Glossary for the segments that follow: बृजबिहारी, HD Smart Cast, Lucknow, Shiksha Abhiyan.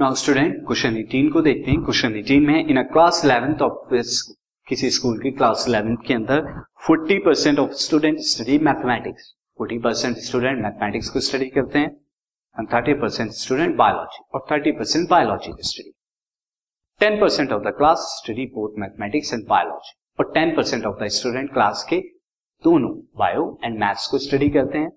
Now student question 18 को देखते हैं। क्वेश्चन 18 में in a class 11th of किसी स्कूल की क्लास 11th के अंदर 40% of student study mathematics, 40% student mathematics को स्टडी करते हैं एंड 30% स्टूडेंट बायोलॉजी और 30% बायोलॉजी की study. 10% of the class study both mathematics and biology और 10% ऑफ द स्टूडेंट क्लास के दोनों बायो एंड मैथ्स को स्टडी करते हैं।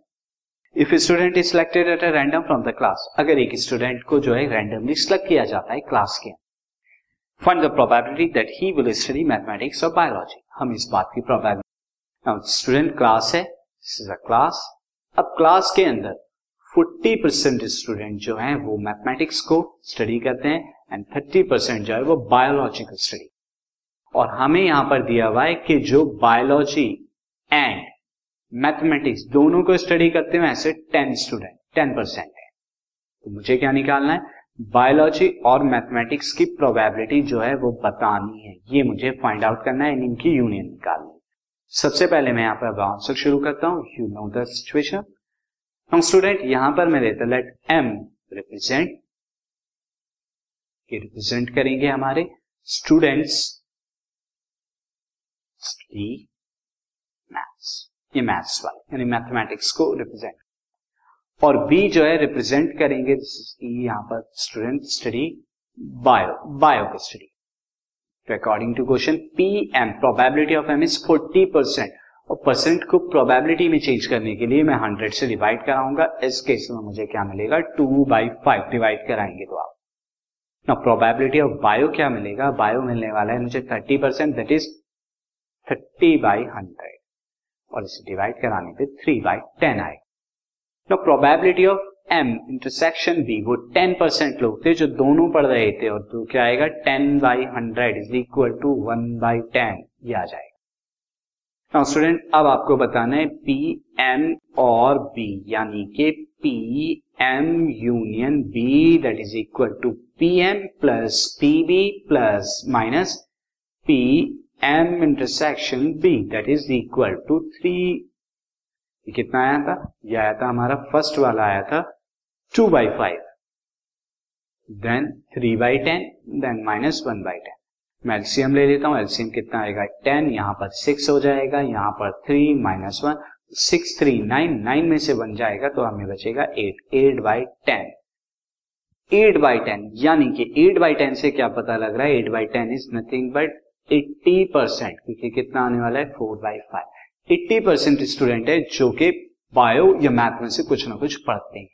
If student is selected at a random from the class, अगर एक स्टूडेंट को जो है रैंडमली सिलेक्ट किया जाता है क्लास के, find the probability that he will study mathematics और बायोलॉजी, हम इस बात की प्रोबेबिलिटी। नाउ स्टूडेंट क्लास है, दिस इज अ क्लास। अब क्लास के अंदर 40% स्टूडेंट जो है वो मैथमेटिक्स को स्टडी करते हैं एंड 30% जो है वो बायोलॉजी को स्टडी। और हमें यहाँ पर दिया हुआ है कि जो बायोलॉजी एंड मैथमेटिक्स दोनों को स्टडी करते हुए ऐसे 10% है, तो मुझे क्या निकालना है? बायोलॉजी और मैथमेटिक्स की प्रोबेबिलिटी जो है वो बतानी है, ये मुझे फाइंड आउट करना है, इनकी यूनियन निकालनी है। सबसे पहले मैं यहाँ पर आंसर शुरू करता हूँ, यू नो द सिचुएशन। हम स्टूडेंट यहाँ पर मैं लेता लेट एम रिप्रेजेंट, ये रिप्रेजेंट करेंगे हमारे स्टूडेंट्स स्टडी मैथ्स, ये मैथ्स वाले यानी मैथमेटिक्स को रिप्रेजेंट, और बी जो है रिप्रेजेंट करेंगे यहाँ पर स्टूडेंट स्टडी बायो की स्टडी। तो according to question P M probability of M is 40% और परसेंट को प्रोबेबिलिटी में चेंज करने के लिए मैं 100 से डिवाइड कराऊंगा। इस केस में मुझे क्या मिलेगा? 2/5 डिवाइड कराएंगे तो आप ना प्रोबेबिलिटी ऑफ बायो क्या मिलेगा? बायो मिलने वाला है मुझे 30%, दैट इज 30/100 और इसे डिवाइड कराने पे 3/10 आएगा। तो probability of m intersection b वो 10% लोग थे जो दोनों पढ़ रहे थे, और तो क्या आएगा? 10/100 इज इक्वल टू 1/10 ये आ जाएगा। नाउ स्टूडेंट अब आपको बताना है p m और b यानी कि p m union b that is equal to p m plus p b plus minus p m intersection b that is equal to 3। कितना आया था? यह आया था हमारा फर्स्ट वाला आया था 2/5, देन 3/10, देन माइनस 1/10। मैं एलसीएम ले लेता हूं, एलसीएम कितना आएगा? 10, यहां पर 6 हो जाएगा, यहां पर 3 माइनस 1, 6 3 9, 9 में से 1 जाएगा तो हमें बचेगा 8/10। 8/10 यानी कि 8/10 से क्या पता लग रहा है? 8/10 इज नथिंग बट 80%, क्योंकि कितना आने वाला है? 4/5। 80% स्टूडेंट है जो कि बायो या मैथ में से कुछ ना कुछ पढ़ते हैं।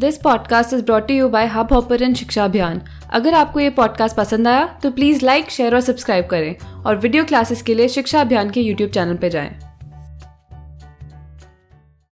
This podcast is brought to you by hub hopper and Shiksha Abhiyan. अगर आपको ये पॉडकास्ट पसंद आया तो प्लीज़ लाइक, शेयर और सब्सक्राइब करें और वीडियो क्लासेस के लिए शिक्षा अभियान के YouTube चैनल पर जाएं।